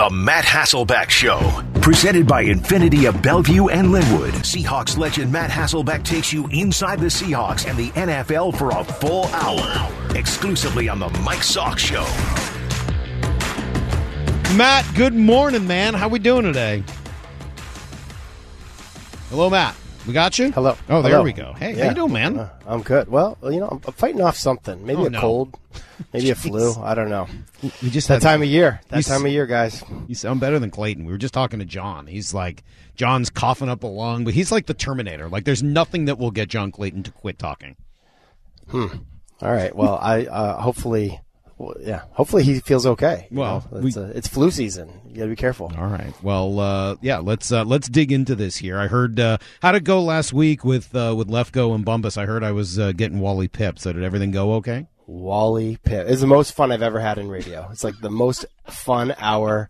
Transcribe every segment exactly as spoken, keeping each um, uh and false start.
The Matt Hasselbeck Show, presented by Infinity of Bellevue and Lynnwood. Seahawks legend Matt Hasselbeck takes you inside the Seahawks and the N F L for a full hour, exclusively on the Mike Salk Show. Matt, good morning, man. How we doing today? Hello, Matt. We got you? Hello. Oh, there Hello. we go. Hey, yeah. How you doing, man? Uh, I'm good. Well, you know, I'm fighting off something. Maybe oh, a no. cold. Maybe a flu. I don't know. We just that time a, of year. That time of year, guys. You sound better than Clayton. We were just talking to John. He's like, John's coughing up a lung, but he's like the Terminator. Like, there's nothing that will get John Clayton to quit talking. Hmm. All right. Well, I uh, hopefully... Well, yeah, hopefully he feels okay. Well, you know, it's, we, a, it's flu season. You got to be careful. All right. Well, uh, yeah, let's uh, let's dig into this here. I heard uh, how'd it go last week with uh, with Lefkoe and Bumbus. I heard I was uh, getting Wally Pipp. So did everything go okay? Wally Pipp is the most fun I've ever had in radio. It's like the most fun hour.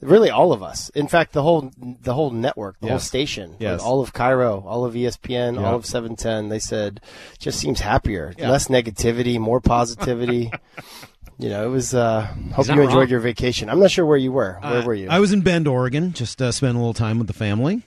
Really, all of us. In fact, the whole the whole network, the yes. whole station, yes. like all of Cairo, all of E S P N, yeah. all of seven ten. They said just seems happier, yeah. less negativity, more positivity. You know, it was, uh, hope you enjoyed wrong? your vacation. I'm not sure where you were. Where uh, were you? I was in Bend, Oregon, just uh, spent a little time with the family.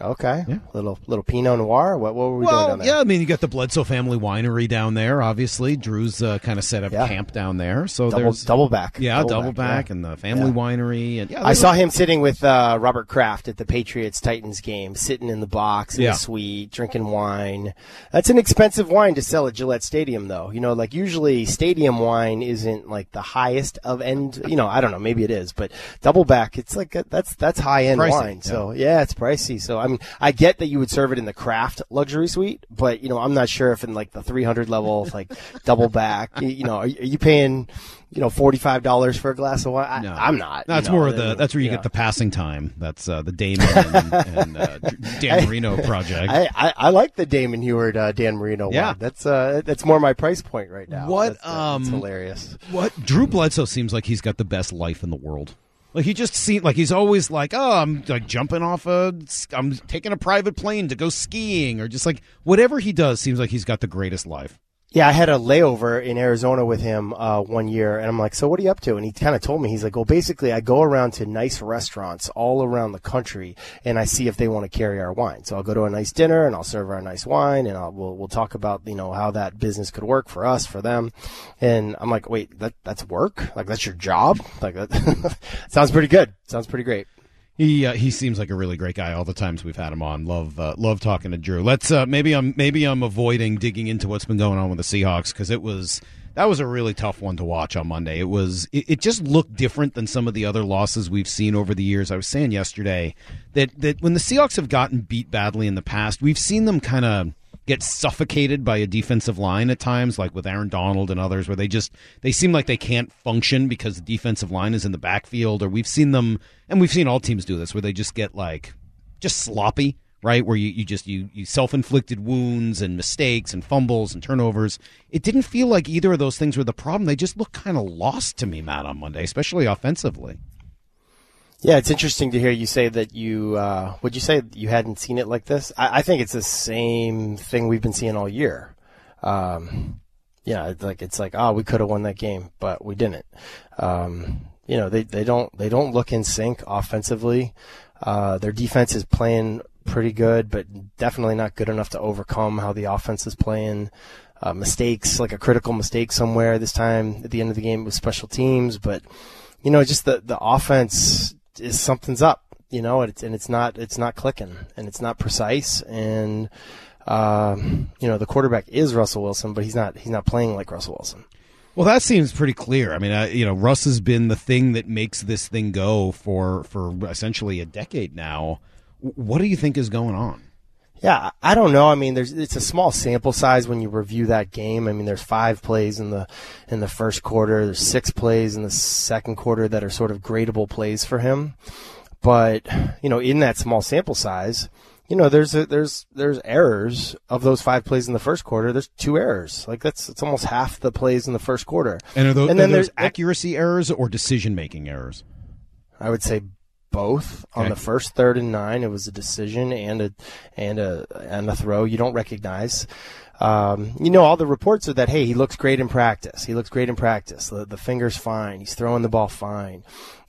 Okay. Yeah. Little little Pinot Noir? What, what were we well, doing down there? Yeah, I mean, you got the Bledsoe family winery down there, obviously. Drew's uh, kind of set up yeah. camp down there. So Double, there's Doubleback. Yeah, Doubleback yeah. and the family yeah. winery. And yeah, I saw him sitting with uh, Robert Kraft at the Patriots-Titans game, sitting in the box in yeah. the suite, drinking wine. That's an expensive wine to sell at Gillette Stadium, though. You know, like usually stadium wine isn't like the highest of end. You know, I don't know. Maybe it is. But Doubleback, it's like a, that's, that's high-end pricey, wine. Yeah. So, yeah, it's pricey. So I mean, I get that you would serve it in the Kraft luxury suite, but, you know, I'm not sure if in, like, the three hundred level, like, Doubleback, you know, are, are you paying, you know, forty-five dollars for a glass of wine? I, no. I'm not. That's you know, more of the – that's where you, you get know. the passing time. That's uh, the Damon and, and uh, Dan Marino I, project. I, I, I like the Damon Heward, uh, Dan Marino yeah. one. That's, uh, that's more my price point right now. What – um, that's hilarious. What – Drew Bledsoe seems like he's got the best life in the world. Like, he just seemed like he's always like, oh, I'm like jumping off a, I'm taking a private plane to go skiing, or just like whatever he does seems like he's got the greatest life. Yeah, I had a layover in Arizona with him uh, one year, and I'm like, so what are you up to? And he kind of told me, he's like, well, basically, I go around to nice restaurants all around the country, and I see if they want to carry our wine. So I'll go to a nice dinner, and I'll serve our nice wine, and I'll, we'll we'll talk about, you know, how that business could work for us, for them. And I'm like, wait, that that's work? Like, that's your job? Like, that sounds pretty good. Sounds pretty great. He uh, he seems like a really great guy. All the times we've had him on, love uh, love talking to Drew. Let's uh, maybe I'm maybe I'm avoiding digging into what's been going on with the Seahawks, because it was that was a really tough one to watch on Monday. It was it, it just looked different than some of the other losses we've seen over the years. I was saying yesterday that that when the Seahawks have gotten beat badly in the past, we've seen them kind of get suffocated by a defensive line at times, like with Aaron Donald and others, where they just they seem like they can't function because the defensive line is in the backfield. Or we've seen them, and we've seen all teams do this, where they just get like just sloppy, right? Where you, you just you, you self-inflicted wounds and mistakes and fumbles and turnovers. It didn't feel like either of those things were the problem. They just looked kind of lost to me, Matt, on Monday, especially offensively. Yeah, it's interesting to hear you say that you, uh, would you say you hadn't seen it like this? I, I think it's the same thing we've been seeing all year. Um, yeah, it's like, it's like, oh, we could have won that game, but we didn't. Um, you know, they, they don't, they don't look in sync offensively. Uh, their defense is playing pretty good, but definitely not good enough to overcome how the offense is playing. Uh, mistakes, like a critical mistake somewhere this time at the end of the game with special teams, but, you know, just the, the offense, is something's up, you know, and it's, and it's not, it's not clicking, and it's not precise. And, um, you know, the quarterback is Russell Wilson, but he's not, he's not playing like Russell Wilson. Well, that seems pretty clear. I mean, I, you know, Russ has been the thing that makes this thing go for, for essentially a decade now. What do you think is going on? Yeah, I don't know. I mean, there's it's a small sample size when you review that game. I mean, there's five plays in the in the first quarter. There's six plays in the second quarter that are sort of gradable plays for him. But, you know, in that small sample size, you know, there's a, there's there's errors of those five plays in the first quarter. There's two errors. Like that's it's almost half the plays in the first quarter. And are those, and then are those there's accuracy errors or decision-making errors? I would say both. Okay. On the first third and nine, it was a decision and a and a and a throw you don't recognize. Um, you know, all the reports are that, hey, he looks great in practice. He looks great in practice. The, the finger's fine. He's throwing the ball fine.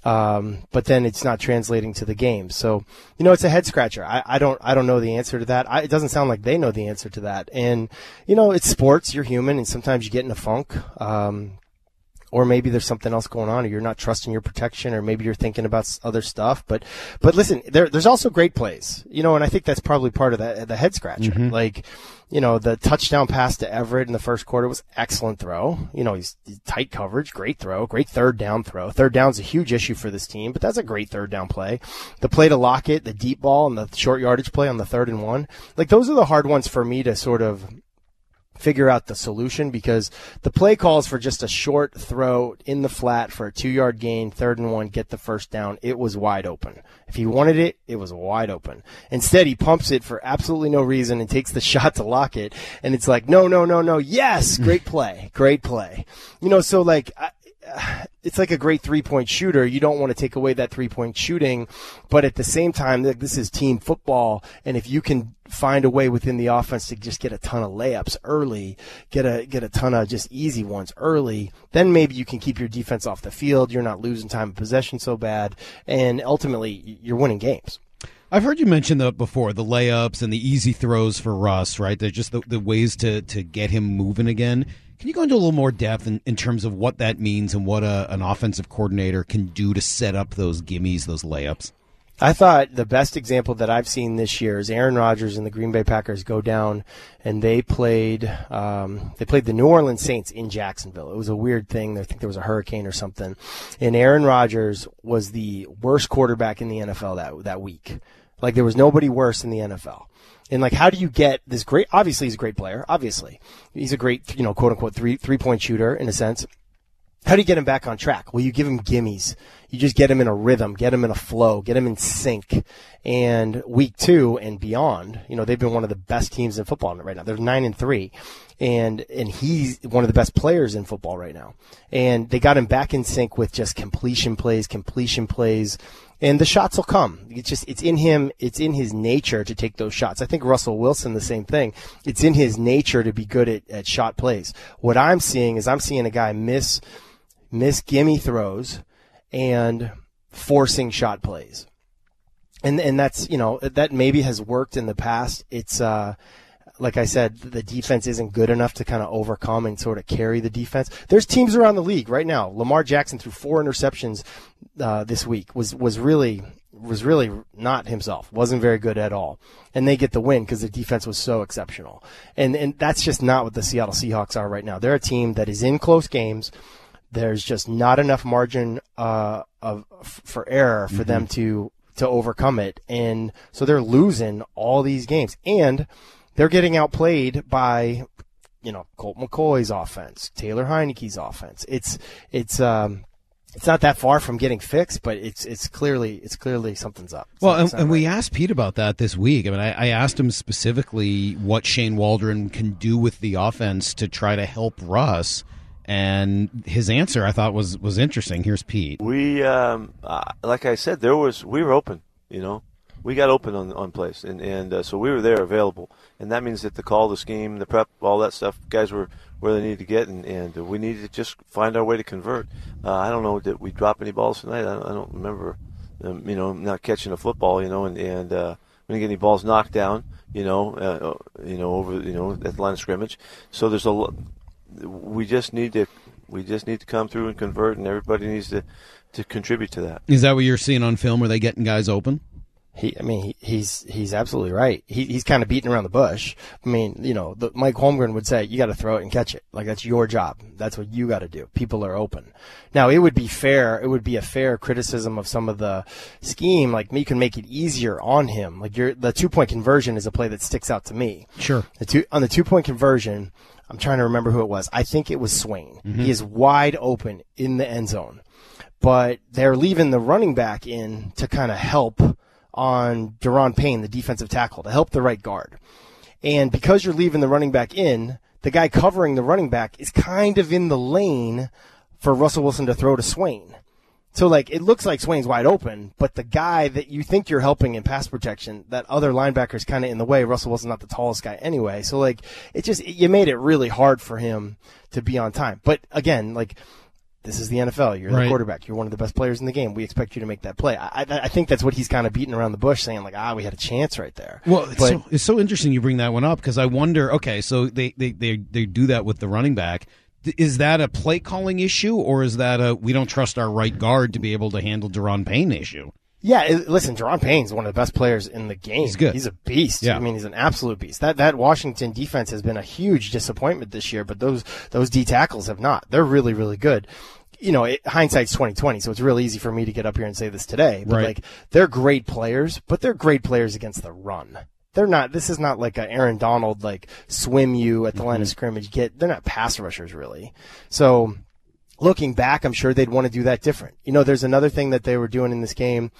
Um, but then it's not translating to the game. So, you know, it's a head scratcher. I, I don't, I don't know the answer to that. I, it doesn't sound like they know the answer to that. And, you know, it's sports. You're human and sometimes you get in a funk. Um, Or maybe there's something else going on, or you're not trusting your protection, or maybe you're thinking about other stuff. But, but listen, there, there's also great plays, you know, and I think that's probably part of that, the head scratcher. Mm-hmm. Like, you know, the touchdown pass to Everett in the first quarter was excellent throw. You know, he's tight coverage, great throw, great third down throw. Third down's a huge issue for this team, but that's a great third down play. The play to Lockett, the deep ball, and the short yardage play on the third and one. Like, those are the hard ones for me to sort of figure out the solution, because the play calls for just a short throw in the flat for a two-yard gain, third and one, get the first down. It was wide open. If he wanted it, it was wide open. Instead, he pumps it for absolutely no reason and takes the shot to Lockett, and it's like, no, no, no, no, yes, great play, great play. You know, so like I, it's like a great three-point shooter. You don't want to take away that three-point shooting, but at the same time, this is team football, and if you can find a way within the offense to just get a ton of layups early, get a get a ton of just easy ones early, then maybe you can keep your defense off the field. You're not losing time of possession so bad, and ultimately, you're winning games. I've heard you mention that before, the layups and the easy throws for Russ, right? They're just the, the ways to, to get him moving again. Can you go into a little more depth in, in terms of what that means and what a, an offensive coordinator can do to set up those gimmies, those layups? I thought the best example that I've seen this year is Aaron Rodgers and the Green Bay Packers go down, and they played um, they played the New Orleans Saints in Jacksonville. It was a weird thing. I think there was a hurricane or something. And Aaron Rodgers was the worst quarterback in the N F L that that week. Like, there was nobody worse in the N F L. And, like, how do you get this great – obviously, he's a great player. Obviously. He's a great, you know, quote-unquote three, three-point shooter in a sense. How do you get him back on track? Well, you give him gimmies. You just get him in a rhythm, get him in a flow, get him in sync. And week two and beyond, you know, they've been one of the best teams in football right now. They're nine and three. And, and he's one of the best players in football right now. And they got him back in sync with just completion plays, completion plays. And the shots will come. It's just, it's in him, it's in his nature to take those shots. I think Russell Wilson, the same thing. It's in his nature to be good at, at shot plays. What I'm seeing is I'm seeing a guy miss, miss gimme throws and forcing shot plays. And, and that's, you know, that maybe has worked in the past. It's, uh, like I said, the defense isn't good enough to kind of overcome and sort of carry the defense. There's teams around the league right now. Lamar Jackson threw four interceptions uh, this week. Was was really was really not himself. Wasn't very good at all. And they get the win because the defense was so exceptional. And and that's just not what the Seattle Seahawks are right now. They're a team that is in close games. There's just not enough margin uh, of for error for mm-hmm. them to to overcome it. And so they're losing all these games. And they're getting outplayed by, you know, Colt McCoy's offense, Taylor Heineke's offense. It's it's um, it's not that far from getting fixed, but it's it's clearly it's clearly something's up. Well, and, and we asked Pete about that this week. I mean, I, I asked him specifically what Shane Waldron can do with the offense to try to help Russ, and his answer I thought was was interesting. Here's Pete. We um, uh, like I said, there was we were open, you know. We got open on on plays, and, and uh, so we were there available. And that means that the call, the scheme, the prep, all that stuff, guys were where they needed to get, and, and we needed to just find our way to convert. Uh, I don't know, did we drop any balls tonight? I don't, I don't remember, um, you know, not catching a football, you know, and, and uh, we didn't get any balls knocked down, you know, uh, you know, over, you know, at the line of scrimmage. So there's a lot. We just need to, we just need to come through and convert, and everybody needs to, to contribute to that. Is that what you're seeing on film? Are they getting guys open? He, I mean, he, he's he's absolutely right. He, he's kind of beating around the bush. I mean, you know, the, Mike Holmgren would say, you got to throw it and catch it. Like, that's your job. That's what you got to do. People are open. Now, it would be fair. It would be a fair criticism of some of the scheme. Like, you can make it easier on him. Like, your the two-point conversion is a play that sticks out to me. Sure. The two, on the two-point conversion, I'm trying to remember who it was. I think it was Swain. Mm-hmm. He is wide open in the end zone. But they're leaving the running back in to kind of help on Deron Payne, the defensive tackle, to help the right guard. And because you're leaving the running back in, the guy covering the running back is kind of in the lane for Russell Wilson to throw to Swain. So, like, it looks like Swain's wide open, but the guy that you think you're helping in pass protection, that other linebacker's kind of in the way. Russell Wilson's not the tallest guy anyway. So, like, it just, you made it really hard for him to be on time. But, again, like, this is the N F L. You're right. The quarterback. You're one of the best players in the game. We expect you to make that play. I, I, I think that's what he's kind of beating around the bush, saying, like, ah, we had a chance right there. Well, it's, but, so, it's so interesting you bring that one up because I wonder, okay, so they, they, they, they do that with the running back. Is that a play calling issue, or is that a we don't trust our right guard to be able to handle Jerron Payne issue? Yeah, it, listen, Jerron Payne's one of the best players in the game. He's good. He's a beast. Yeah. I mean, he's an absolute beast. That that Washington defense has been a huge disappointment this year, but those those D tackles have not. They're really, really good. You know, it, hindsight's twenty twenty, so it's really easy for me to get up here and say this today. But right. like, they're great players, but they're great players against the run. They're not, this is not like a Aaron Donald, like, swim you at the line of scrimmage. Get, they're not pass rushers, really. So, looking back, I'm sure they'd want to do that different. You know, there's another thing that they were doing in this game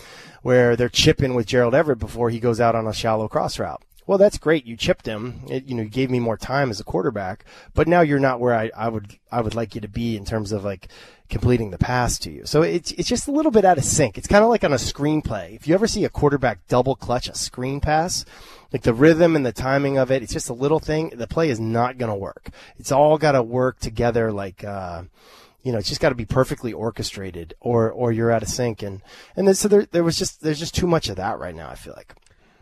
where they're chipping with Gerald Everett before he goes out on a shallow cross route. Well, that's great. You chipped him. It, you know, you gave me more time as a quarterback, but now you're not where I, I would, I would like you to be in terms of, like, completing the pass to you. So it's it's just a little bit out of sync. It's kind of like on a screenplay. If you ever see a quarterback double clutch a screen pass, like the rhythm and the timing of it, it's just a little thing. The play is not going to work. It's all got to work together. Like, uh, you know, it's just got to be perfectly orchestrated, or or you're out of sync. And and then, so there there was just there's just too much of that right now, I feel like.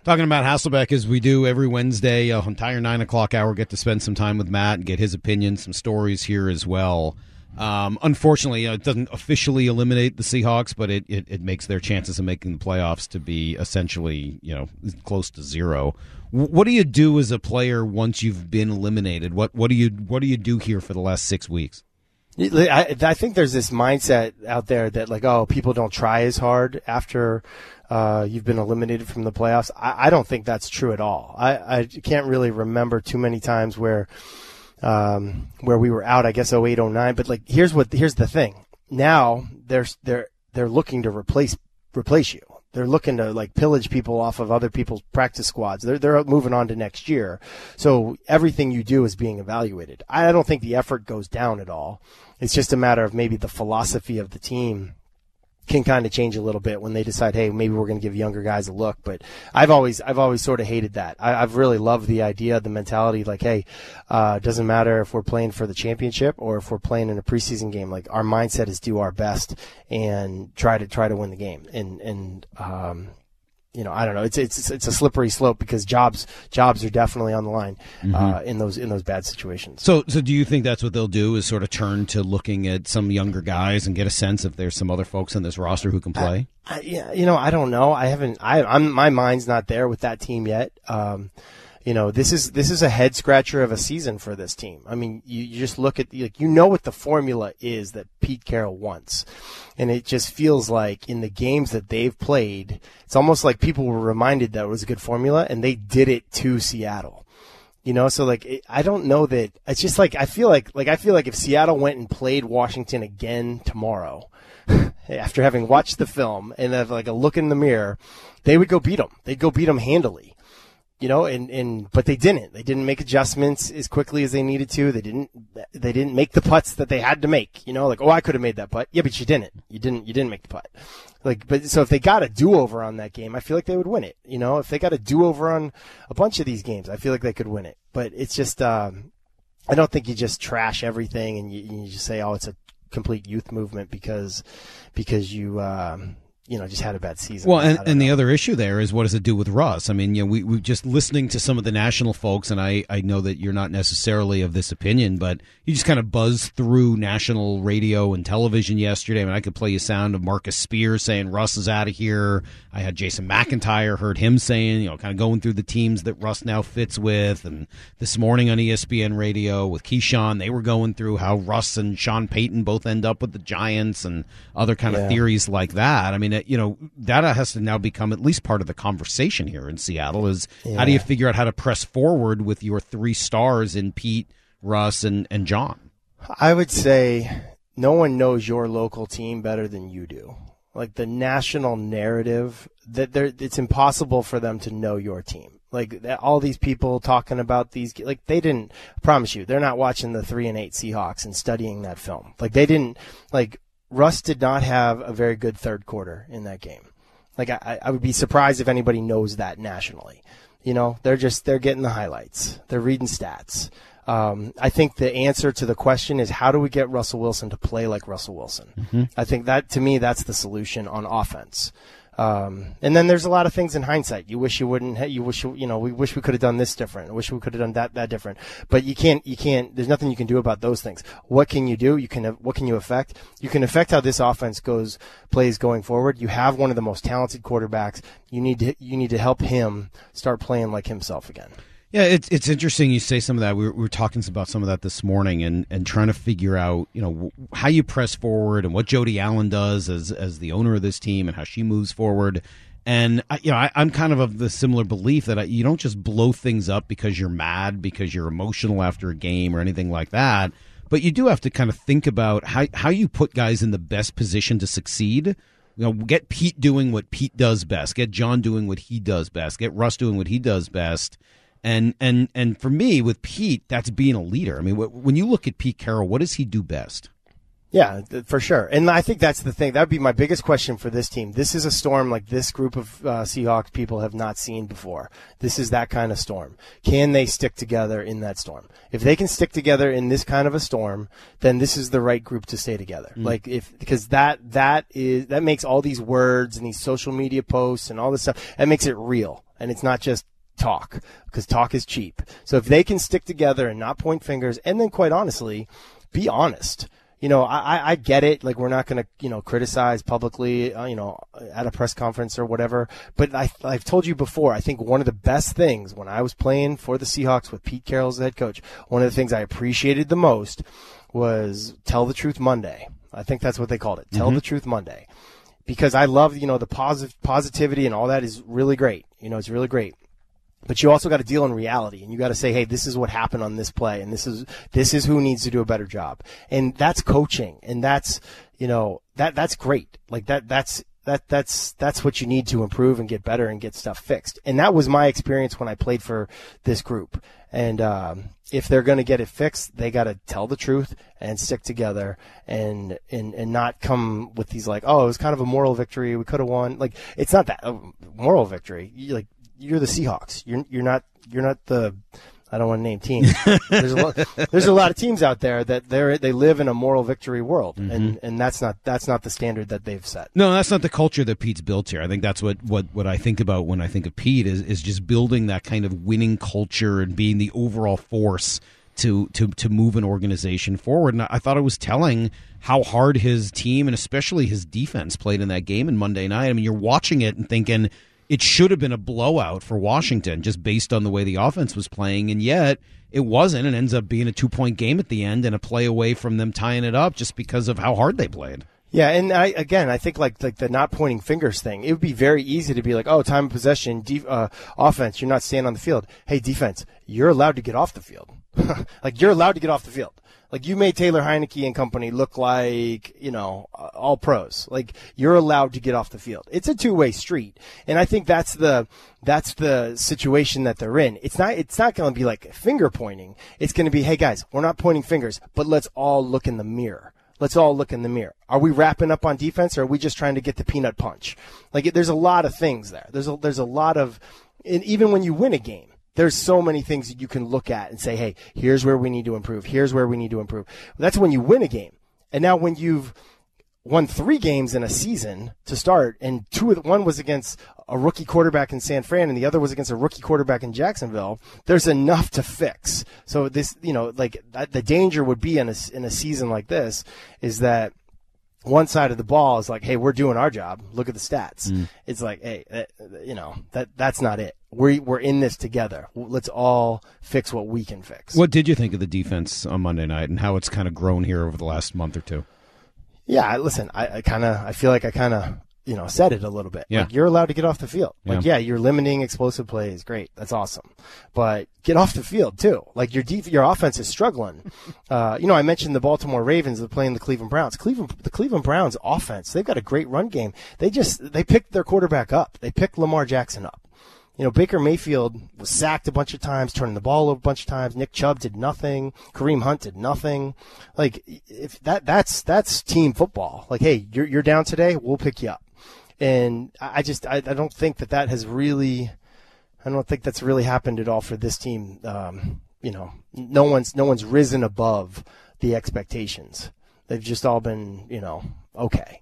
Talking about Hasselbeck, as we do every Wednesday, uh, entire nine o'clock hour, get to spend some time with Matt and get his opinion, some stories here as well. Um, unfortunately, uh, it doesn't officially eliminate the Seahawks, but it, it, it makes their chances of making the playoffs to be essentially, you know, close to zero. W- what do you do as a player once you've been eliminated? What what do you what do you do here for the last six weeks? I, I think there's this mindset out there that, like, oh, people don't try as hard after uh, you've been eliminated from the playoffs. I, I don't think that's true at all. I, I can't really remember too many times where um, where we were out. I guess oh eight, oh nine. But like, here's what here's the thing. Now they're they're they're looking to replace replace you. They're looking to, like, pillage people off of other people's practice squads. They're they're moving on to next year. So everything you do is being evaluated. I don't think the effort goes down at all. It's just a matter of maybe the philosophy of the team can kind of change a little bit when they decide, hey, maybe we're going to give younger guys a look. But I've always I've always sort of hated that. I, I've really loved the idea, the mentality, like, hey, uh, it doesn't matter if we're playing for the championship or if we're playing in a preseason game. Like, our mindset is do our best and try to try to win the game. And and um, you know, I don't know. It's it's it's a slippery slope because jobs jobs are definitely on the line mm-hmm. uh, in those in those bad situations. So so do you think that's what they'll do, is sort of turn to looking at some younger guys and get a sense if there's some other folks in this roster who can play? I, I, you know, I don't know. I haven't. I I'm my mind's not there with that team yet. Um, You know, this is this is a head scratcher of a season for this team. I mean, you, you just look at, like, you know what the formula is that Pete Carroll wants, and it just feels like in the games that they've played, it's almost like people were reminded that it was a good formula, and they did it to Seattle. You know, so like it, I don't know that it's just like I feel like like I feel like if Seattle went and played Washington again tomorrow, after having watched the film and have like a look in the mirror, they would go beat them. They'd go beat them handily. You know, and, and, but they didn't. They didn't make adjustments as quickly as they needed to. They didn't, they didn't make the putts that they had to make. You know, like, oh, I could have made that putt. Yeah, but you didn't. You didn't, you didn't make the putt. Like, but so if they got a do-over on that game, I feel like they would win it. You know, if they got a do-over on a bunch of these games, I feel like they could win it. But it's just, um, I don't think you just trash everything and you, you just say, oh, it's a complete youth movement because, because you, um, you know, just had a bad season. Well, and, and the other issue there is, what does it do with Russ? I mean, you know, we we just listening to some of the national folks, and I, I know that you're not necessarily of this opinion, but you just kind of buzzed through national radio and television yesterday. I mean, I could play you sound of Marcus Spears saying Russ is out of here. I had Jason McIntyre, heard him saying, you know, kind of going through the teams that Russ now fits with. And this morning on E S P N radio with Keyshawn, they were going through how Russ and Sean Payton both end up with the Giants and other kind yeah. of theories like that. I mean, you know, that has to now become at least part of the conversation here in Seattle is yeah. how do you figure out how to press forward with your three stars in Pete, Russ, and, and John? I would say no one knows your local team better than you do. Like, the national narrative, that they're, it's impossible for them to know your team. Like, all these people talking about these, like, they didn't, I promise you, they're not watching the three and eight Seahawks and studying that film. Like, they didn't, like, Russ did not have a very good third quarter in that game. Like, I, I would be surprised if anybody knows that nationally. You know, they're just, they're getting the highlights. They're reading stats. Um, I think the answer to the question is, how do we get Russell Wilson to play like Russell Wilson? Mm-hmm. I think that, to me, that's the solution on offense. Um, and then there's a lot of things in hindsight. You wish you wouldn't, you wish, you, you know, we wish we could have done this different. I wish we could have done that, that different, but you can't, you can't, there's nothing you can do about those things. What can you do? You can, what can you affect? You can affect how this offense goes, plays going forward. You have one of the most talented quarterbacks. You need to, you need to help him start playing like himself again. Yeah, it's it's interesting you say some of that. We were, we were talking about some of that this morning, and, and trying to figure out, you know, how you press forward and what Jody Allen does as as the owner of this team and how she moves forward. And I, you know, I, I'm kind of of the similar belief that I, you don't just blow things up because you're mad, because you're emotional after a game or anything like that. But you do have to kind of think about how how you put guys in the best position to succeed. You know, get Pete doing what Pete does best. Get John doing what he does best. Get Russ doing what he does best. And and and for me, with Pete, that's being a leader. I mean, wh- when you look at Pete Carroll, what does he do best? Yeah, th- for sure. And I think that's the thing. That would be my biggest question for this team. This is a storm like this group of uh, Seahawks people have not seen before. This is that kind of storm. Can they stick together in that storm? If they can stick together in this kind of a storm, then this is the right group to stay together. Mm. Like if because that that is that makes all these words and these social media posts and all this stuff, that makes it real, and it's not just talk, because talk is cheap. So if they can stick together and not point fingers, and then quite honestly, be honest. You know, I, I get it. Like, we're not going to, you know, criticize publicly, uh, you know, at a press conference or whatever. But I, I've told you before, I think one of the best things when I was playing for the Seahawks with Pete Carroll as the head coach, one of the things I appreciated the most was Tell the Truth Monday. I think that's what they called it. Mm-hmm. Tell the Truth Monday. Because I love, you know, the posit- positivity and all that is really great. You know, it's really great. But you also got to deal in reality, and you got to say, hey, this is what happened on this play, and this is this is who needs to do a better job. And that's coaching, and that's, you know, that that's great. Like that that's that that's that's what you need to improve and get better and get stuff fixed. And that was my experience when I played for this group. And um, if they're going to get it fixed, they got to tell the truth and stick together, and and and not come with these like, oh, it was kind of a moral victory, we could have won. Like, it's not that a moral victory. You, like. You're the Seahawks. You're you're not you're not the I don't want to name teams. There's a lot, there's a lot of teams out there that they they live in a moral victory world, mm-hmm. and, and that's not that's not the standard that they've set. No, that's not the culture that Pete's built here. I think that's what, what, what I think about when I think of Pete is is just building that kind of winning culture and being the overall force to to to move an organization forward. And I thought it was telling how hard his team and especially his defense played in that game on Monday night. I mean, you're watching it and thinking, it should have been a blowout for Washington just based on the way the offense was playing, and yet it wasn't, and ends up being a two-point game at the end and a play away from them tying it up just because of how hard they played. Yeah, and I, again, I think like like the not pointing fingers thing, it would be very easy to be like, oh, time of possession, def- uh, offense, you're not staying on the field. Hey, defense, you're allowed to get off the field. Like, you're allowed to get off the field. Like, you made Taylor Heineke and company look like, you know, all pros. Like, you're allowed to get off the field. It's a two-way street. And I think that's the, that's the situation that they're in. It's not, it's not going to be like finger pointing. It's going to be, hey guys, we're not pointing fingers, but let's all look in the mirror. Let's all look in the mirror. Are we wrapping up on defense, or are we just trying to get the peanut punch? Like, there's a lot of things there. There's a, there's a lot of, and even when you win a game, there's so many things that you can look at and say, hey, here's where we need to improve. Here's where we need to improve. That's when you win a game. And now when you've won three games in a season to start, and two of, one was against a rookie quarterback in San Fran and the other was against a rookie quarterback in Jacksonville, there's enough to fix. So this, you know, like the danger would be in a, in a season like this is that one side of the ball is like, hey, we're doing our job. Look at the stats. Mm. It's like, hey, that, you know, that that's not it. We're, we're in this together. Let's all fix what we can fix. What did you think of the defense on Monday night and how it's kind of grown here over the last month or two? Yeah, listen, I, I kind of I feel like I kind of, you know, said it a little bit. Yeah. Like, you're allowed to get off the field. Like, yeah. yeah, you're limiting explosive plays. Great. That's awesome. But get off the field, too. Like, your def- your offense is struggling. Uh, you know, I mentioned the Baltimore Ravens playing the Cleveland Browns. Cleveland, the Cleveland Browns offense, they've got a great run game. They just, they picked their quarterback up. They picked Lamar Jackson up. You know, Baker Mayfield was sacked a bunch of times, turning the ball over a bunch of times. Nick Chubb did nothing. Kareem Hunt did nothing. Like, if that that's that's team football. Like, hey, you're you're down today, we'll pick you up. And I just I, I don't think that that has really I don't think that's really happened at all for this team. Um, you know, no one's no one's risen above the expectations. They've just all been, you know, okay.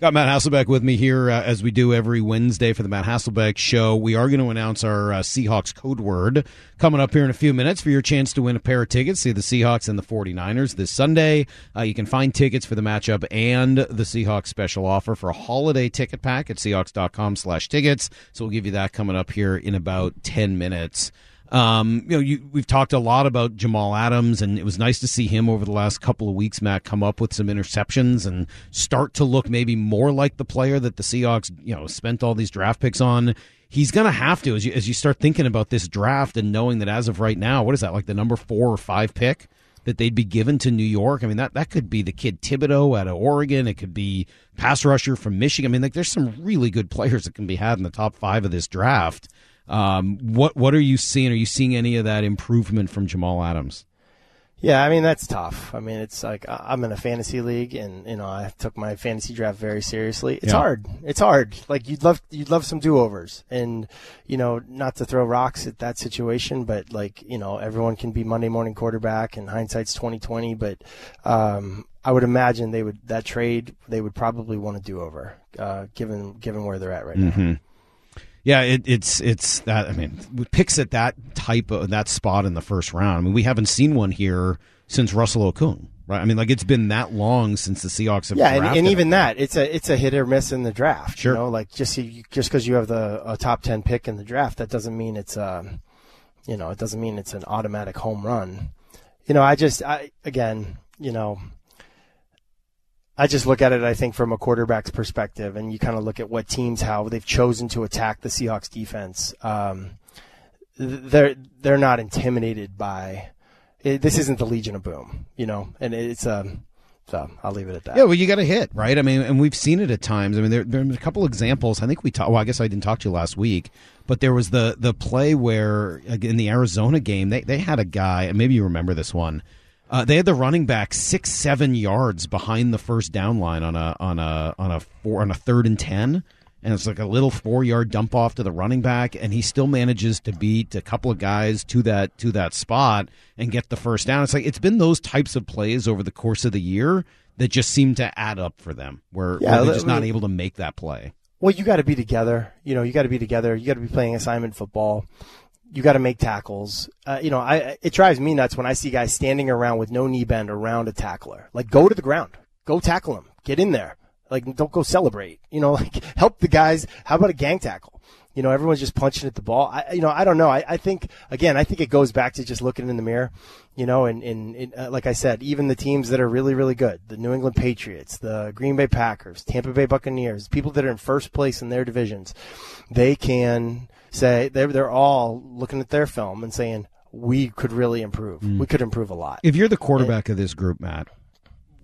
Got Matt Hasselbeck with me here uh, as we do every Wednesday for the Matt Hasselbeck Show. We are going to announce our uh, Seahawks code word coming up here in a few minutes for your chance to win a pair of tickets to the Seahawks and the forty-niners this Sunday. Uh, you can find tickets for the matchup and the Seahawks special offer for a holiday ticket pack at Seahawks dot com slash tickets. So we'll give you that coming up here in about ten minutes. Um, you know, you, we've talked a lot about Jamal Adams, and it was nice to see him over the last couple of weeks, Matt, come up with some interceptions and start to look maybe more like the player that the Seahawks, you know, spent all these draft picks on. He's going to have to, as you, as you start thinking about this draft and knowing that as of right now, what is that, like the number four or five pick that they'd be given to New York? I mean, that, that could be the kid Thibodeau out of Oregon. It could be pass rusher from Michigan. I mean, like there's some really good players that can be had in the top five of this draft. Um, what what are you seeing? Are you seeing any of that improvement from Jamal Adams? Yeah, I mean, that's tough. I mean, it's like I'm in a fantasy league, and you know, I took my fantasy draft very seriously. It's yeah. hard. It's hard. Like you'd love you'd love some do-overs, and you know, not to throw rocks at that situation, but like you know, everyone can be Monday morning quarterback, and hindsight's twenty twenty. But um, I would imagine they would that trade they would probably want a do-over, uh, given given where they're at right mm-hmm. now. Yeah, it, it's it's that. I mean, picks at that type of that spot in the first round. I mean, we haven't seen one here since Russell Okung, right? I mean, like it's been that long since the Seahawks have. Yeah, drafted and, and even that, it's a it's a hit or miss in the draft. Sure, you know, like just just because you have the a top ten pick in the draft, that doesn't mean it's a, you know, it doesn't mean it's an automatic home run. You know, I just I again, you know. I just look at it, I think, from a quarterback's perspective, and you kind of look at what teams, how they've chosen to attack the Seahawks defense. Um, they're they're not intimidated by it, this isn't the Legion of Boom, you know, and it's um, so I'll leave it at that. Yeah, well, you got to hit, right? I mean, and we've seen it at times. I mean, there there have been a couple examples. I think we talked. Well, I guess I didn't talk to you last week, but there was the the play where in the Arizona game they they had a guy, and maybe you remember this one. Uh, they had the running back six, seven yards behind the first down line on a on a on a four on a third and ten, and it's like a little four yard dump off to the running back, and he still manages to beat a couple of guys to that to that spot and get the first down. It's like it's been those types of plays over the course of the year that just seem to add up for them, where, yeah, where they're just I mean, not able to make that play. Well, you got to be together. You know, you got to be together. You got to be playing assignment football. You got to make tackles. Uh, you know, I it drives me nuts when I see guys standing around with no knee bend around a tackler. Like, go to the ground. Go tackle him. Get in there. Like, don't go celebrate. You know, like, help the guys. How about a gang tackle? You know, everyone's just punching at the ball. I, you know, I don't know. I, I think, again, I think it goes back to just looking in the mirror, you know, and, and, and uh, like I said, even the teams that are really, really good, the New England Patriots, the Green Bay Packers, Tampa Bay Buccaneers, people that are in first place in their divisions, they can say they're, they're all looking at their film and saying, we could really improve. Mm. We could improve a lot. If you're the quarterback and, of this group, Matt,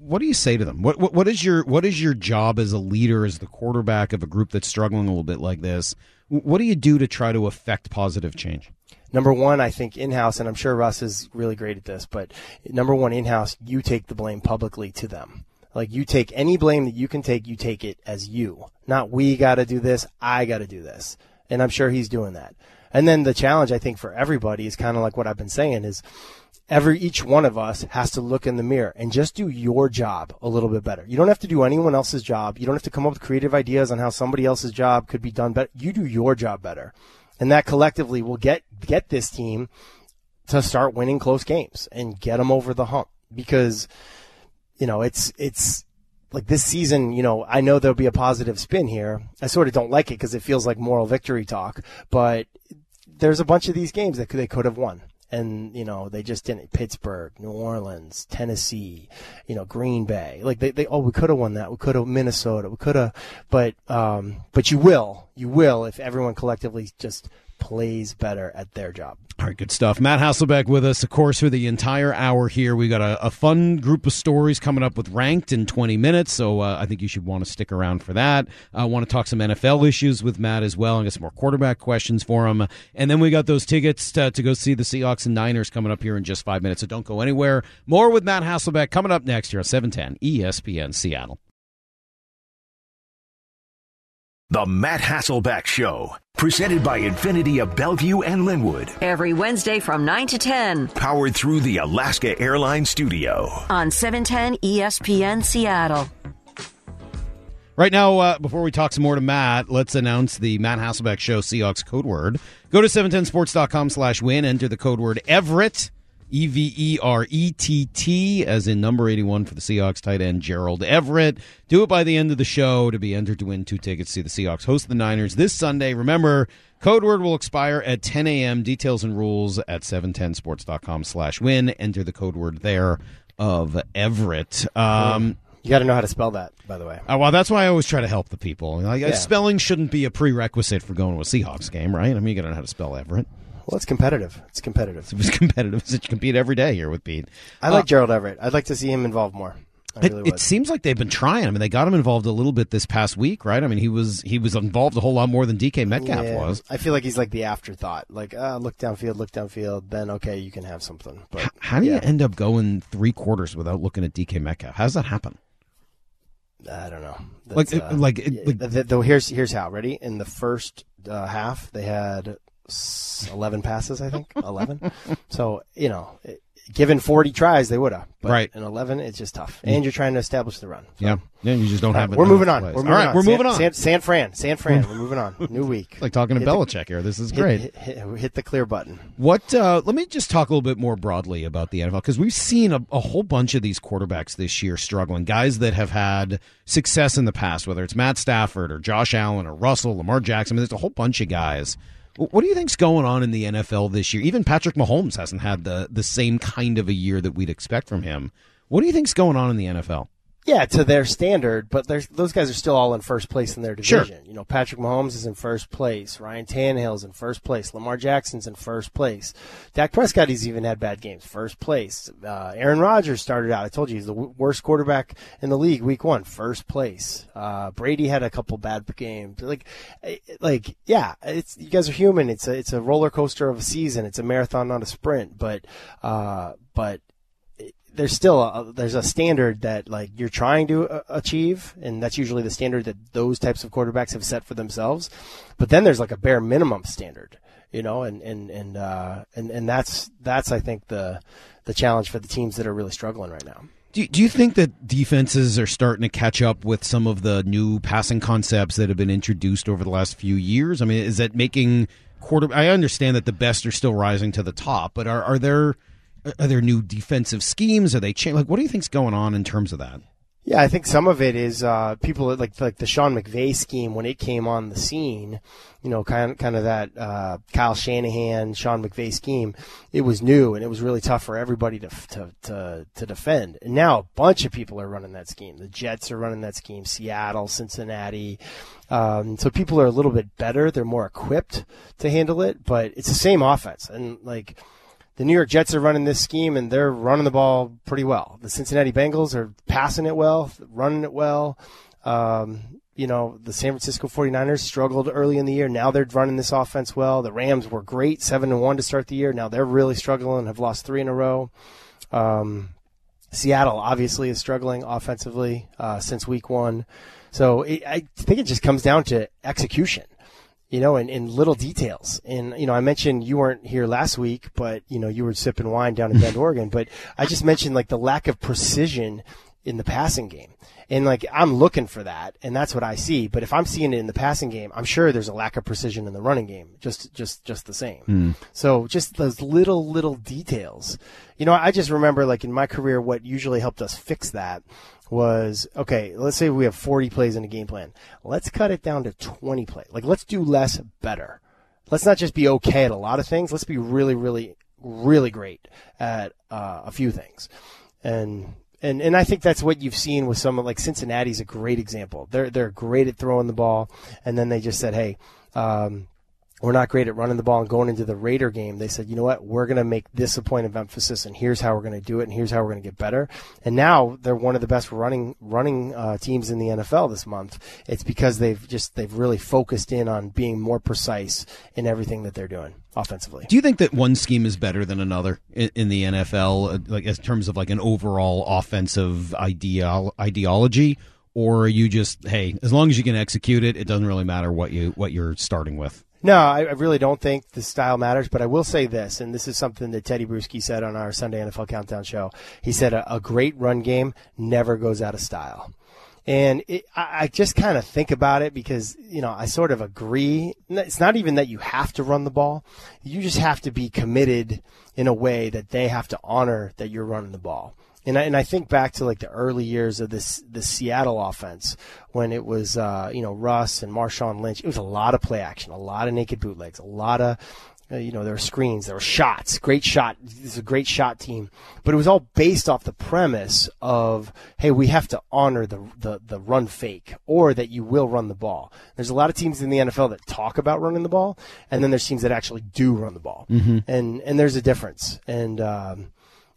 what do you say to them? What, what what is your what is your job as a leader, as the quarterback of a group that's struggling a little bit like this? What do you do to try to affect positive change? Number one, I think in-house, and I'm sure Russ is really great at this, but number one, in-house, you take the blame publicly to them. Like, you take any blame that you can take, you take it as you. Not we got to do this, I got to do this. And I'm sure he's doing that. And then the challenge, I think, for everybody is kind of like what I've been saying is every each one of us has to look in the mirror and just do your job a little bit better. You don't have to do anyone else's job. You don't have to come up with creative ideas on how somebody else's job could be done better. You do your job better. And that collectively will get, get this team to start winning close games and get them over the hump. Because, you know, it's it's like this season, you know, I know there'll be a positive spin here. I sort of don't like it because it feels like moral victory talk, but there's a bunch of these games that they could have won. And, you know, they just didn't. Pittsburgh, New Orleans, Tennessee, you know, Green Bay. Like, they, they oh, we could have won that. We could have Minnesota. We could have. But, um, but you will. You will if everyone collectively just plays better at their job. All right, good stuff. Matt Hasselbeck with us, of course, for the entire hour here. We got a, a fun group of stories coming up with Ranked in twenty minutes, so uh, I think you should want to stick around for that. I uh, want to talk some N F L issues with Matt as well and get some more quarterback questions for him. And then we got those tickets to, to go see the Seahawks and Niners coming up here in just five minutes, so don't go anywhere. More with Matt Hasselbeck coming up next here on seven ten E S P N Seattle. The Matt Hasselbeck Show, presented by Infinity of Bellevue and Lynnwood. Every Wednesday from nine to ten. Powered through the Alaska Airlines studio. On seven ten E S P N Seattle. Right now, uh, before we talk some more to Matt, let's announce the Matt Hasselbeck Show Seahawks code word. Go to seven ten sports dot com slash win, enter the code word Everett. E V E R E T T, as in number eighty-one for the Seahawks tight end Gerald Everett. Do it by the end of the show to be entered to win two tickets to the Seahawks host the Niners this Sunday. Remember, code word will expire at ten a.m. Details and rules at seven ten sports dot com slash win. Enter the code word there of Everett. Um, you got to know how to spell that, by the way. Uh, well, that's why I always try to help the people. Like, yeah. Spelling shouldn't be a prerequisite for going to a Seahawks game, right? I mean, you got to know how to spell Everett. Well, it's competitive. It's competitive. It was competitive. You compete every day here with Pete. I like uh, Gerald Everett. I'd like to see him involved more. I it, really would. It seems like they've been trying. I mean, they got him involved a little bit this past week, right? I mean, he was he was involved a whole lot more than D K Metcalf yeah. was. I feel like he's like the afterthought. Like, uh, look downfield, look downfield. Then, okay, you can have something. But How, how do yeah. you end up going three quarters without looking at D K Metcalf? How does that happen? I don't know. That's, like, uh, like, yeah, like the, the, here's here's how. Ready? In the first uh, half, they had eleven passes, I think. eleven. So, you know, given forty tries, they would have. But right. in eleven, it's just tough. And you're trying to establish the run. So. Yeah. Yeah, you just don't have it. We're moving on. We're moving All right, on. we're San, moving on. San, San Fran. San Fran. We're moving on. New week. Like talking to hit Belichick the, here. This is great. Hit, hit, hit, hit the clear button. What? Uh, let me just talk a little bit more broadly about the N F L, because we've seen a, a whole bunch of these quarterbacks this year struggling, guys that have had success in the past, whether it's Matt Stafford or Josh Allen or Russell, Lamar Jackson. I mean, there's a whole bunch of guys. What do you think's going on in the N F L this year? Even Patrick Mahomes hasn't had the, the same kind of a year that we'd expect from him. What do you think's going on in the N F L? Yeah, to their standard, but those guys are still all in first place in their division. Sure. You know, Patrick Mahomes is in first place. Ryan Tannehill's in first place. Lamar Jackson's in first place. Dak Prescott, he's even had bad games. First place. Uh, Aaron Rodgers started out. I told you he's the w- worst quarterback in the league week one. First place. Uh, Brady had a couple bad games. Like, like, yeah, it's, you guys are human. It's a, it's a roller coaster of a season. It's a marathon, not a sprint. But, uh, but, There's still a, there's a standard that like you're trying to uh, achieve, and that's usually the standard that those types of quarterbacks have set for themselves. But then there's like a bare minimum standard, you know, and and and uh, and and that's that's I think the the challenge for the teams that are really struggling right now. Do you, do you think that defenses are starting to catch up with some of the new passing concepts that have been introduced over the last few years? I mean, is that making quarter? I understand that the best are still rising to the top, but are are there Are there new defensive schemes? Are they changing? Like, what do you think's going on in terms of that? Yeah, I think some of it is uh, people like like the Sean McVay scheme when it came on the scene. You know, kind of, kind of that uh, Kyle Shanahan, Sean McVay scheme. It was new and it was really tough for everybody to to to, to defend. And now a bunch of people are running that scheme. The Jets are running that scheme. Seattle, Cincinnati. Um, so people are a little bit better. They're more equipped to handle it. But it's the same offense and like. The New York Jets are running this scheme, and they're running the ball pretty well. The Cincinnati Bengals are passing it well, running it well. Um, you know, the San Francisco forty-niners struggled early in the year. Now they're running this offense well. The Rams were great, seven and one to start the year. Now they're really struggling, have lost three in a row. Um, Seattle obviously is struggling offensively uh, since week one. So it, I think it just comes down to execution. You know, in, in little details. And, you know, I mentioned you weren't here last week, but, you know, you were sipping wine down in Bend, Oregon. But I just mentioned, like, the lack of precision in the passing game. And, like, I'm looking for that, and that's what I see. But if I'm seeing it in the passing game, I'm sure there's a lack of precision in the running game, just just, just the same. Mm. So just those little, little details. You know, I just remember, like, in my career, what usually helped us fix that was, okay, let's say we have forty plays in a game plan. Let's cut it down to twenty plays. Like, let's do less better. Let's not just be okay at a lot of things. Let's be really, really, really great at uh, a few things. And and and I think that's what you've seen with someone like Cincinnati's a great example. They're, they're great at throwing the ball, and then they just said, hey, um, we're not great at running the ball, and going into the Raider game, they said, you know what, we're going to make this a point of emphasis, and here's how we're going to do it, and here's how we're going to get better. And now they're one of the best running running uh, teams in the N F L this month. It's because they've just they've really focused in on being more precise in everything that they're doing offensively. Do you think that one scheme is better than another in, in the N F L, like in terms of like an overall offensive ideal, ideology? Or are you just, hey, as long as you can execute it, it doesn't really matter what you what you're starting with? No, I really don't think the style matters, but I will say this, and this is something that Teddy Bruschi said on our Sunday N F L Countdown show. He said a, a great run game never goes out of style. And it, I, I just kind of think about it because, you know, I sort of agree. It's not even that you have to run the ball. You just have to be committed in a way that they have to honor that you're running the ball. And I, and I think back to like the early years of this the Seattle offense when it was uh, you know Russ and Marshawn Lynch. It was a lot of play action, a lot of naked bootlegs, a lot of uh, you know there were screens, there were shots, great shot. This is a great shot team, but it was all based off the premise of hey, we have to honor the the the run fake or that you will run the ball. There's a lot of teams in the N F L that talk about running the ball, and then there's teams that actually do run the ball, mm-hmm. and and there's a difference, and um,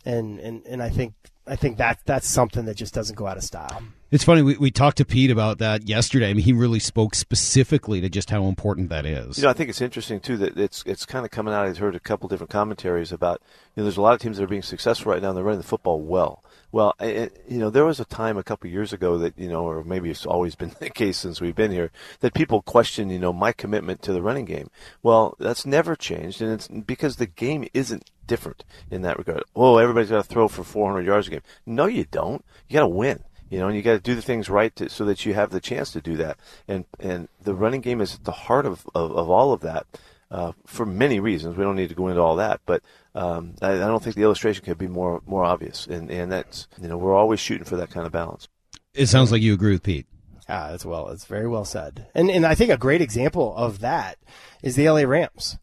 and and and I think. I think that that's something that just doesn't go out of style. It's funny. We, we talked to Pete about that yesterday. I mean, he really spoke specifically to just how important that is. You know, I think it's interesting, too, that it's it's kind of coming out. I've heard a couple different commentaries about, you know, there's a lot of teams that are being successful right now, and they're running the football well. Well, it, you know, there was a time a couple of years ago that, you know, or maybe it's always been the case since we've been here, that people question, you know, my commitment to the running game. Well, that's never changed, and it's because the game isn't different in that regard. Oh, everybody's got to throw for four hundred yards a game. No, you don't. You got to win, you know, and you got to do the things right to, so that you have the chance to do that. And and the running game is at the heart of, of, of all of that. Uh, for many reasons, we don't need to go into all that, but um, I, I don't think the illustration could be more more obvious. And and that's, you know, we're always shooting for that kind of balance. It sounds like you agree with Pete. Ah, that's well, it's very well said. And and I think a great example of that is the L A Rams.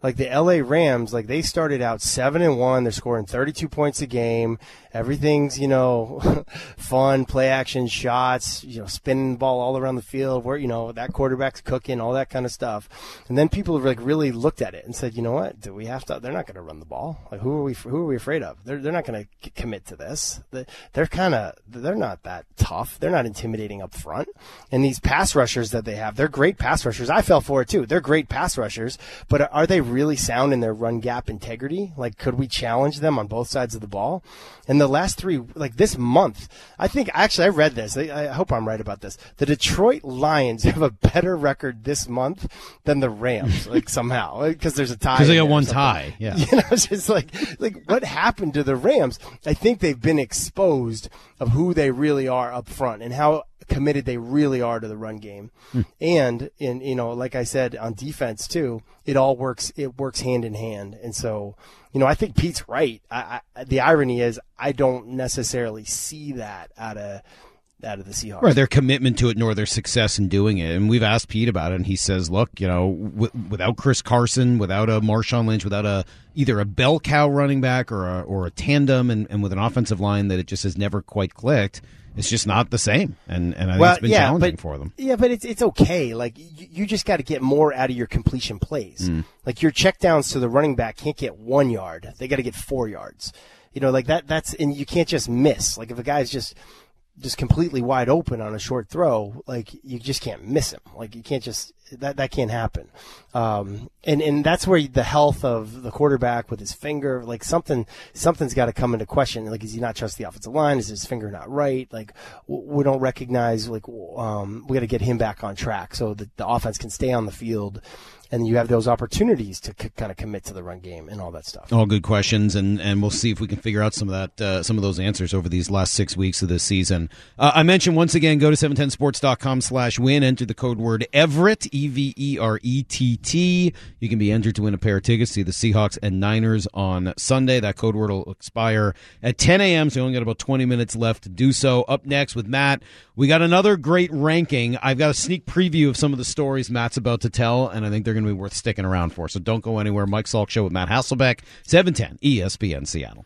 Like the L A Rams, like they started out seven and one. They're scoring thirty-two points a game. Everything's, you know, fun, play action shots, you know, spinning the ball all around the field where, you know, that quarterback's cooking, all that kind of stuff. And then people like really looked at it and said, you know what? Do we have to, they're not going to run the ball. Like who are we, who are we afraid of? They're, they're not going to commit to this. They're kind of, they're not that tough. They're not intimidating up front. And these pass rushers that they have, they're great pass rushers. I fell for it too. They're great pass rushers, but are they really sound in their run gap integrity? Like, could we challenge them on both sides of the ball? And the last three, like this month, I think, actually, I read this. I, I hope I'm right about this. The Detroit Lions have a better record this month than the Rams, like somehow, because there's a tie. Because they got one tie, yeah. You know, it's just like, like, what happened to the Rams? I think they've been exposed of who they really are up front and how committed they really are to the run game. Hmm. And in, you know, like I said, on defense too, it all works, it works hand in hand. And so, you know, I think Pete's right. I, I, the irony is I don't necessarily see that out of, out of the Seahawks. Right, their commitment to it nor their success in doing it. And we've asked Pete about it, and he says, look, you know, w- without Chris Carson, without a Marshawn Lynch, without a either a bell cow running back or a, or a tandem and, and with an offensive line that it just has never quite clicked, it's just not the same, and and I think well, it's been yeah, challenging but, for them. Yeah, but it's it's okay. Like you, you just got to get more out of your completion plays. Mm. Like your checkdowns to the running back can't get one yard; they got to get four yards. You know, like that. That's and you can't just miss. Like if a guy's just just completely wide open on a short throw, like you just can't miss him. Like you can't just that that can't happen. Um, and and that's where the health of the quarterback with his finger, like something something's got to come into question. Like is he not trust the offensive line? Is his finger not right? Like we don't recognize. Like um, we got to get him back on track so that the offense can stay on the field. And you have those opportunities to c- kind of commit to the run game and all that stuff. All good questions, and, and we'll see if we can figure out some of that, uh, some of those answers over these last six weeks of this season. Uh, I mentioned once again, go to seven ten sports dot com slash win, enter the code word Everett, E V E R E T T. You can be entered to win a pair of tickets to the Seahawks and Niners on Sunday. That code word will expire at ten a.m., so you only got about twenty minutes left to do so. Up next with Matt, we got another great ranking. I've got a sneak preview of some of the stories Matt's about to tell, and I think they're going to be worth sticking around for. So don't go anywhere. Mike Salk Show with Matt Hasselbeck, seven ten E S P N Seattle.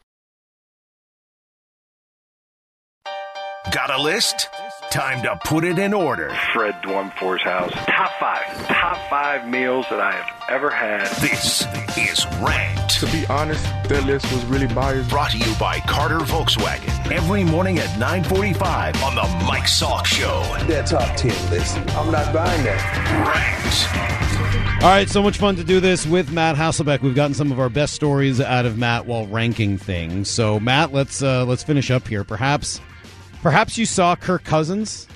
Got a list? Time to put it in order. Fred Dwumfor's house. Top five. Top five meals that I have ever had. This is Rant. To be honest, that list was really biased. Brought to you by Carter Volkswagen. Every morning at nine forty-five on the Mike Salk Show. That top ten list. I'm not buying that. Rant. All right, so much fun to do this with Matt Hasselbeck. We've gotten some of our best stories out of Matt while ranking things. So, Matt, let's uh, let's finish up here. Perhaps, perhaps you saw Kirk Cousins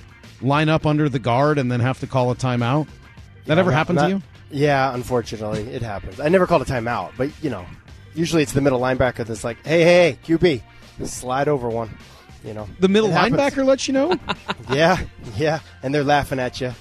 line up under the guard and then have to call a timeout. That yeah, ever happened not, to you? Yeah, unfortunately, it happens. I never called a timeout, but, you know, usually it's the middle linebacker that's like, hey, hey, hey, Q B, slide over one, you know. The middle linebacker lets you know? yeah, yeah, and they're laughing at you.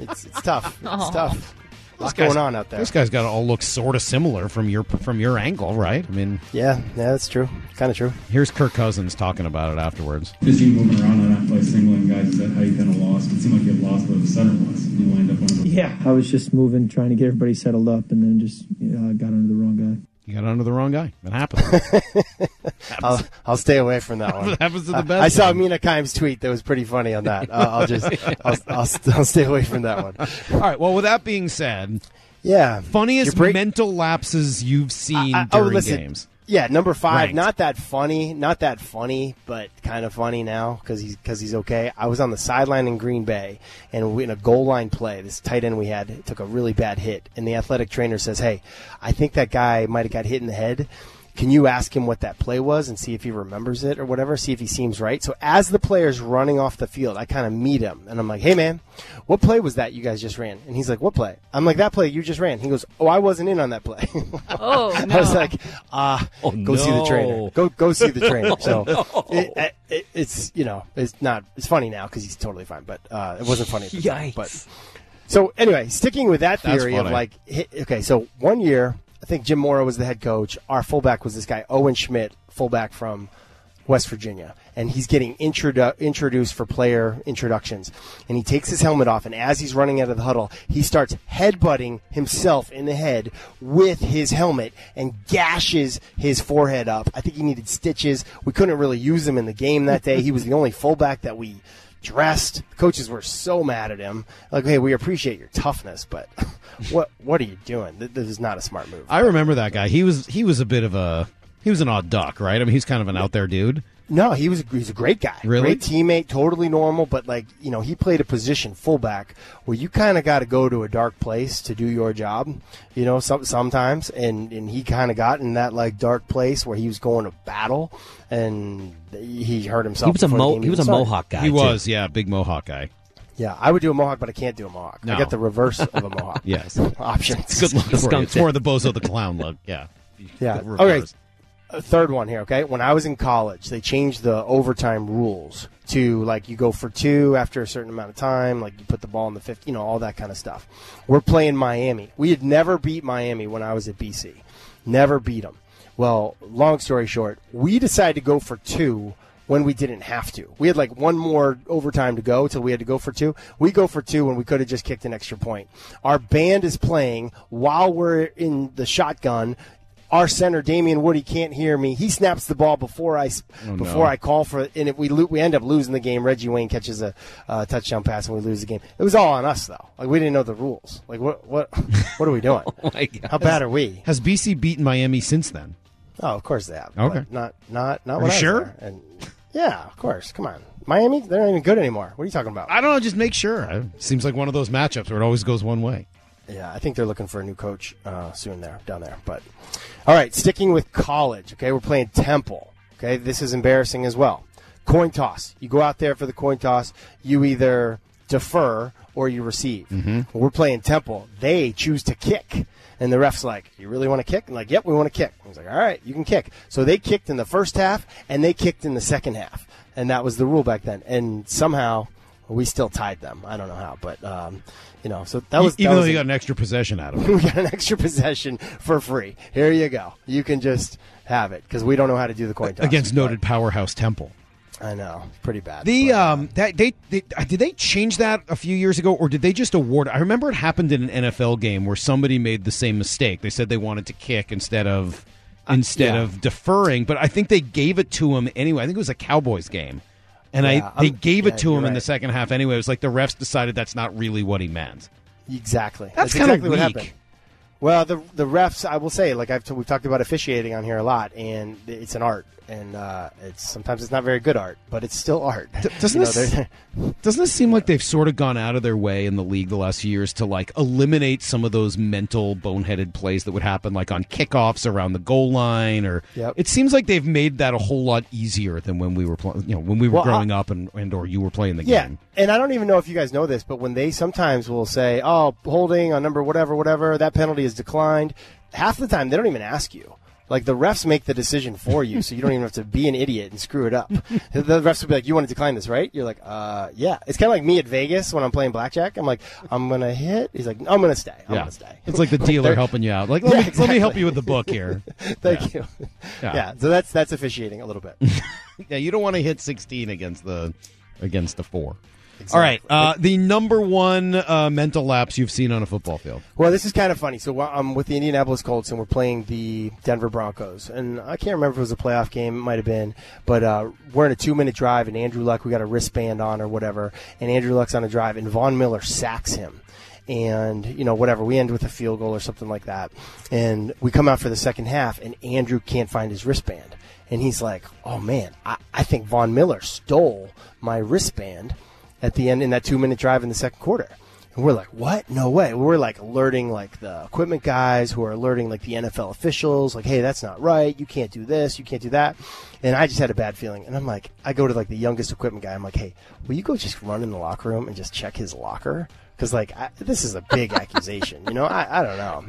It's it's tough. It's oh. tough. What's going on out there? This guy's got to all look sort of similar from your from your angle, right? I mean, yeah, yeah, that's true. Kind of true. Here's Kirk Cousins talking about it afterwards. Just you moving around on that play, singling guys, is that how you kind of lost? It seemed like you had lost, but the center was. You lined up on. Yeah, I was just moving, trying to get everybody settled up, and then just uh, got under the wrong guy. You got under the wrong guy. That happens. I'll, I'll stay away from that one. That happens to the best. Uh, I saw Mina Kimes' tweet that was pretty funny on that. Uh, I'll just I'll, I'll, I'll stay away from that one. All right. Well, with that being said, yeah, funniest break- mental lapses you've seen I, I, during oh, listen, games. Yeah, number five. Ranked. Not that funny. Not that funny, but kind of funny now because he's because he's okay. I was on the sideline in Green Bay, and we, in a goal line play, this tight end we had took a really bad hit, and the athletic trainer says, "Hey, I think that guy might have got hit in the head. Can you ask him what that play was and see if he remembers it or whatever, see if he seems right?" So as the player's running off the field, I kind of meet him, and I'm like, "Hey, man, what play was that you guys just ran?" And he's like, "What play?" I'm like, "That play you just ran." He goes, "Oh, I wasn't in on that play." Oh, no. I was like, "Ah, uh, oh, go no. see the trainer. Go go see the trainer." So oh, no. it, it, it's, you know, it's not – it's funny now because he's totally fine, but uh, it wasn't funny. Yikes. Time, but, so anyway, sticking with that theory of like – okay, so one year – I think Jim Mora was the head coach. Our fullback was this guy, Owen Schmidt, fullback from West Virginia. And he's getting introdu- introduced for player introductions. And he takes his helmet off, and as he's running out of the huddle, he starts headbutting himself in the head with his helmet and gashes his forehead up. I think he needed stitches. We couldn't really use him in the game that day. He was the only fullback that we dressed. The coaches were so mad at him. Like, "Hey, we appreciate your toughness, but what what are you doing? This is not a smart move." I remember that guy. He was he was a bit of a he was an odd duck, right? I mean, he's kind of an out there dude. No, he was he's a great guy, really? Great teammate, totally normal. But like, you know, he played a position, fullback, where you kind of got to go to a dark place to do your job. You know, some, sometimes, and and he kind of got in that like dark place where he was going to battle, and he hurt himself. He was a mo- he was a started. Mohawk guy. He too. was, yeah, big Mohawk guy. Yeah, I would do a Mohawk, but I can't do a Mohawk. No. I got the reverse of a Mohawk. Yes, options. Good luck. It's, it's more the Bozo the Clown look. Yeah, yeah. Okay. Third one here, okay? When I was in college, they changed the overtime rules to, like, you go for two after a certain amount of time, like, you put the ball in the fifth, you know, all that kind of stuff. We're playing Miami. We had never beat Miami when I was at B C. Never beat them. Well, long story short, we decided to go for two when we didn't have to. We had, like, one more overtime to go till we had to go for two. We go for two when we could have just kicked an extra point. Our band is playing while we're in the shotgun. Our center, Damian Wood, he can't hear me. He snaps the ball before I oh, before no. I call for it, and if we lo- we end up losing the game. Reggie Wayne catches a uh, touchdown pass, and we lose the game. It was all on us, though. Like, we didn't know the rules. Like, what what what are we doing? Oh my God. How bad are we? Has B C beaten Miami since then? Oh, of course they have. Okay, not not not. Are what you I sure? And yeah, of course. Come on, Miami. They're not even good anymore. What are you talking about? I don't know. Just make sure. It seems like one of those matchups where it always goes one way. Yeah, I think they're looking for a new coach uh, soon there, down there. But all right, sticking with college, okay, we're playing Temple. Okay, this is embarrassing as well. Coin toss. You go out there for the coin toss. You either defer or you receive. Mm-hmm. We're playing Temple. They choose to kick. And the ref's like, "You really want to kick?" And like, "Yep, we want to kick." And he's like, "All right, you can kick." So they kicked in the first half, and they kicked in the second half. And that was the rule back then. And somehow we still tied them. I don't know how, but um, you know, so that was. Even that though was you a, got an extra possession out of it, we got an extra possession for free. Here you go. You can just have it because we don't know how to do the coin toss against noted but, powerhouse Temple. I know, pretty bad. The but, um, that they, they did they change that a few years ago, or did they just award? I remember it happened in an N F L game where somebody made the same mistake. They said they wanted to kick instead of instead uh, yeah. of deferring, but I think they gave it to him anyway. I think it was a Cowboys game. And yeah, I they I'm, gave it yeah, to him right. in the second half anyway. It was like the refs decided that's not really what he meant. Exactly. That's, That's kind exactly of weak. What happened. Well, the the refs, I will say, like I've t- we've talked about officiating on here a lot, and it's an art, and uh, it's sometimes it's not very good art, but it's still art. D- doesn't you know, this doesn't this seem like they've sort of gone out of their way in the league the last few years to like eliminate some of those mental boneheaded plays that would happen, like on kickoffs around the goal line, or yep. It seems like they've made that a whole lot easier than when we were pl- you know when we were well, growing I, up and, and or you were playing the yeah, game. Yeah, and I don't even know if you guys know this, but when they sometimes will say, "Oh, holding on number whatever, whatever, that penalty is." Declined. Half the time, they don't even ask you. Like, the refs make the decision for you, so you don't even have to be an idiot and screw it up. The refs will be like, you want to decline this, right? You're like, uh, yeah. It's kind of like me at Vegas when I'm playing blackjack. I'm like, I'm going to hit. He's like, I'm going to stay. I'm yeah. going to stay. It's like the dealer helping you out. Like, let, yeah, me, exactly. let me help you with the book here. Thank yeah. you. Yeah. yeah. So that's that's officiating a little bit. Yeah, you don't want to hit sixteen against the against the four. Exactly. All right, uh, the number one uh, mental lapse you've seen on a football field. Well, this is kind of funny. So I'm with the Indianapolis Colts, and we're playing the Denver Broncos. And I can't remember if it was a playoff game. It might have been. But uh, we're in a two-minute drive, and Andrew Luck, we got a wristband on or whatever, and Andrew Luck's on a drive, and Von Miller sacks him. And, you know, whatever, we end with a field goal or something like that. And we come out for the second half, and Andrew can't find his wristband. And he's like, oh, man, I, I think Von Miller stole my wristband at the end in that two-minute drive in the second quarter. And we're like, what? No way. We're like alerting like the equipment guys who are alerting like the N F L officials. Like, hey, that's not right. You can't do this. You can't do that. And I just had a bad feeling. And I'm like, I go to like the youngest equipment guy. I'm like, hey, will you go just run in the locker room and just check his locker? Because like I, this is a big accusation. You know, I, I don't know.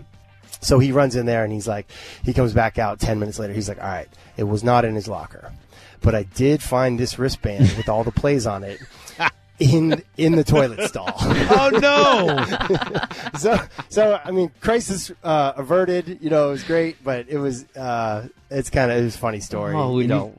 So he runs in there and he's like, he comes back out ten minutes later. He's like, all right, it was not in his locker. But I did find this wristband with all the plays on it. In in the toilet stall. Oh no! so so I mean, crisis uh, averted. You know, it was great, but it was uh, it's kind of it was a funny story. Oh, you know,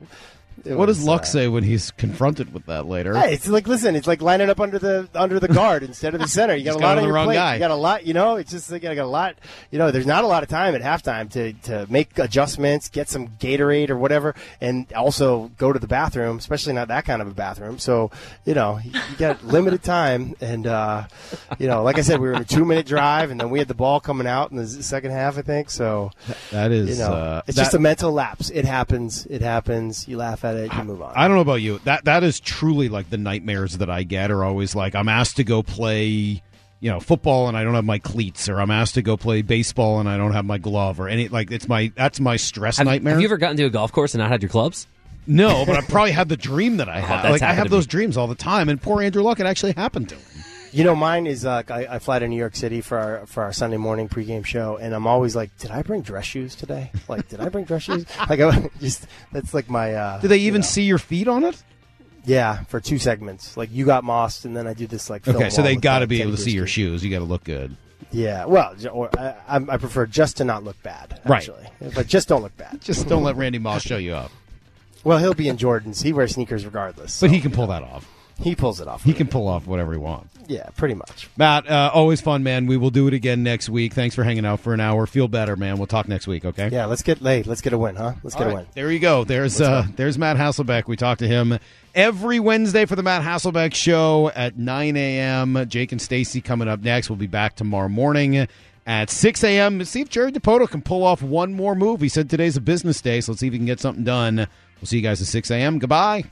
what was, does Luck uh, say when he's confronted with that later? Hey, it's like listen, it's like lining up under the under the guard instead of the center. You got a lot on your wrong plate. Guy. You got a lot. You know, it's just like I got a lot. You know, there's not a lot of time at halftime to to make adjustments, get some Gatorade or whatever, and also go to the bathroom. Especially not that kind of a bathroom. So you know, you, you got limited time, and uh, you know, like I said, we were in a two minute drive, and then we had the ball coming out in the second half, I think. So that is, you know, uh, it's that, just a mental lapse. It happens. It happens. You laugh at. It, you move on. I don't know about you. That that is truly like the nightmares that I get are always like I'm asked to go play, you know, football and I don't have my cleats, or I'm asked to go play baseball and I don't have my glove, or any like it's my that's my stress have, nightmare. Have you ever gotten to a golf course and not had your clubs? No, but I probably had the dream that I had. Oh, like I have those me. dreams all the time, and poor Andrew Luck, it actually happened to him. You know, mine is uh, I, I fly to New York City for our for our Sunday morning pregame show, and I'm always like, did I bring dress shoes today? Like, did I bring dress shoes? Like, I just that's like my. Uh, Do they even you know. see your feet on it? Yeah, for two segments. Like, you got mossed, and then I do this like. Film okay, so they got to be able to see your shoes. You got to look good. Yeah, well, or I, I prefer just to not look bad. Actually, right, but just don't look bad. Just don't let Randy Moss show you up. Well, he'll be in Jordans. He wears sneakers regardless, so, but he can pull that off. He pulls it off. He can pull off whatever he wants. Yeah, pretty much. Matt, uh, always fun, man. We will do it again next week. Thanks for hanging out for an hour. Feel better, man. We'll talk next week, okay? Yeah, let's get late. Let's get a win, huh? Let's All get right. a win. There you go. There's uh, there's Matt Hasselbeck. We talk to him every Wednesday for the Matt Hasselbeck Show at nine a.m. Jake and Stacy coming up next. We'll be back tomorrow morning at six a.m. See if Jerry DiPoto can pull off one more move. He said today's a business day, so let's see if he can get something done. We'll see you guys at six a.m. Goodbye.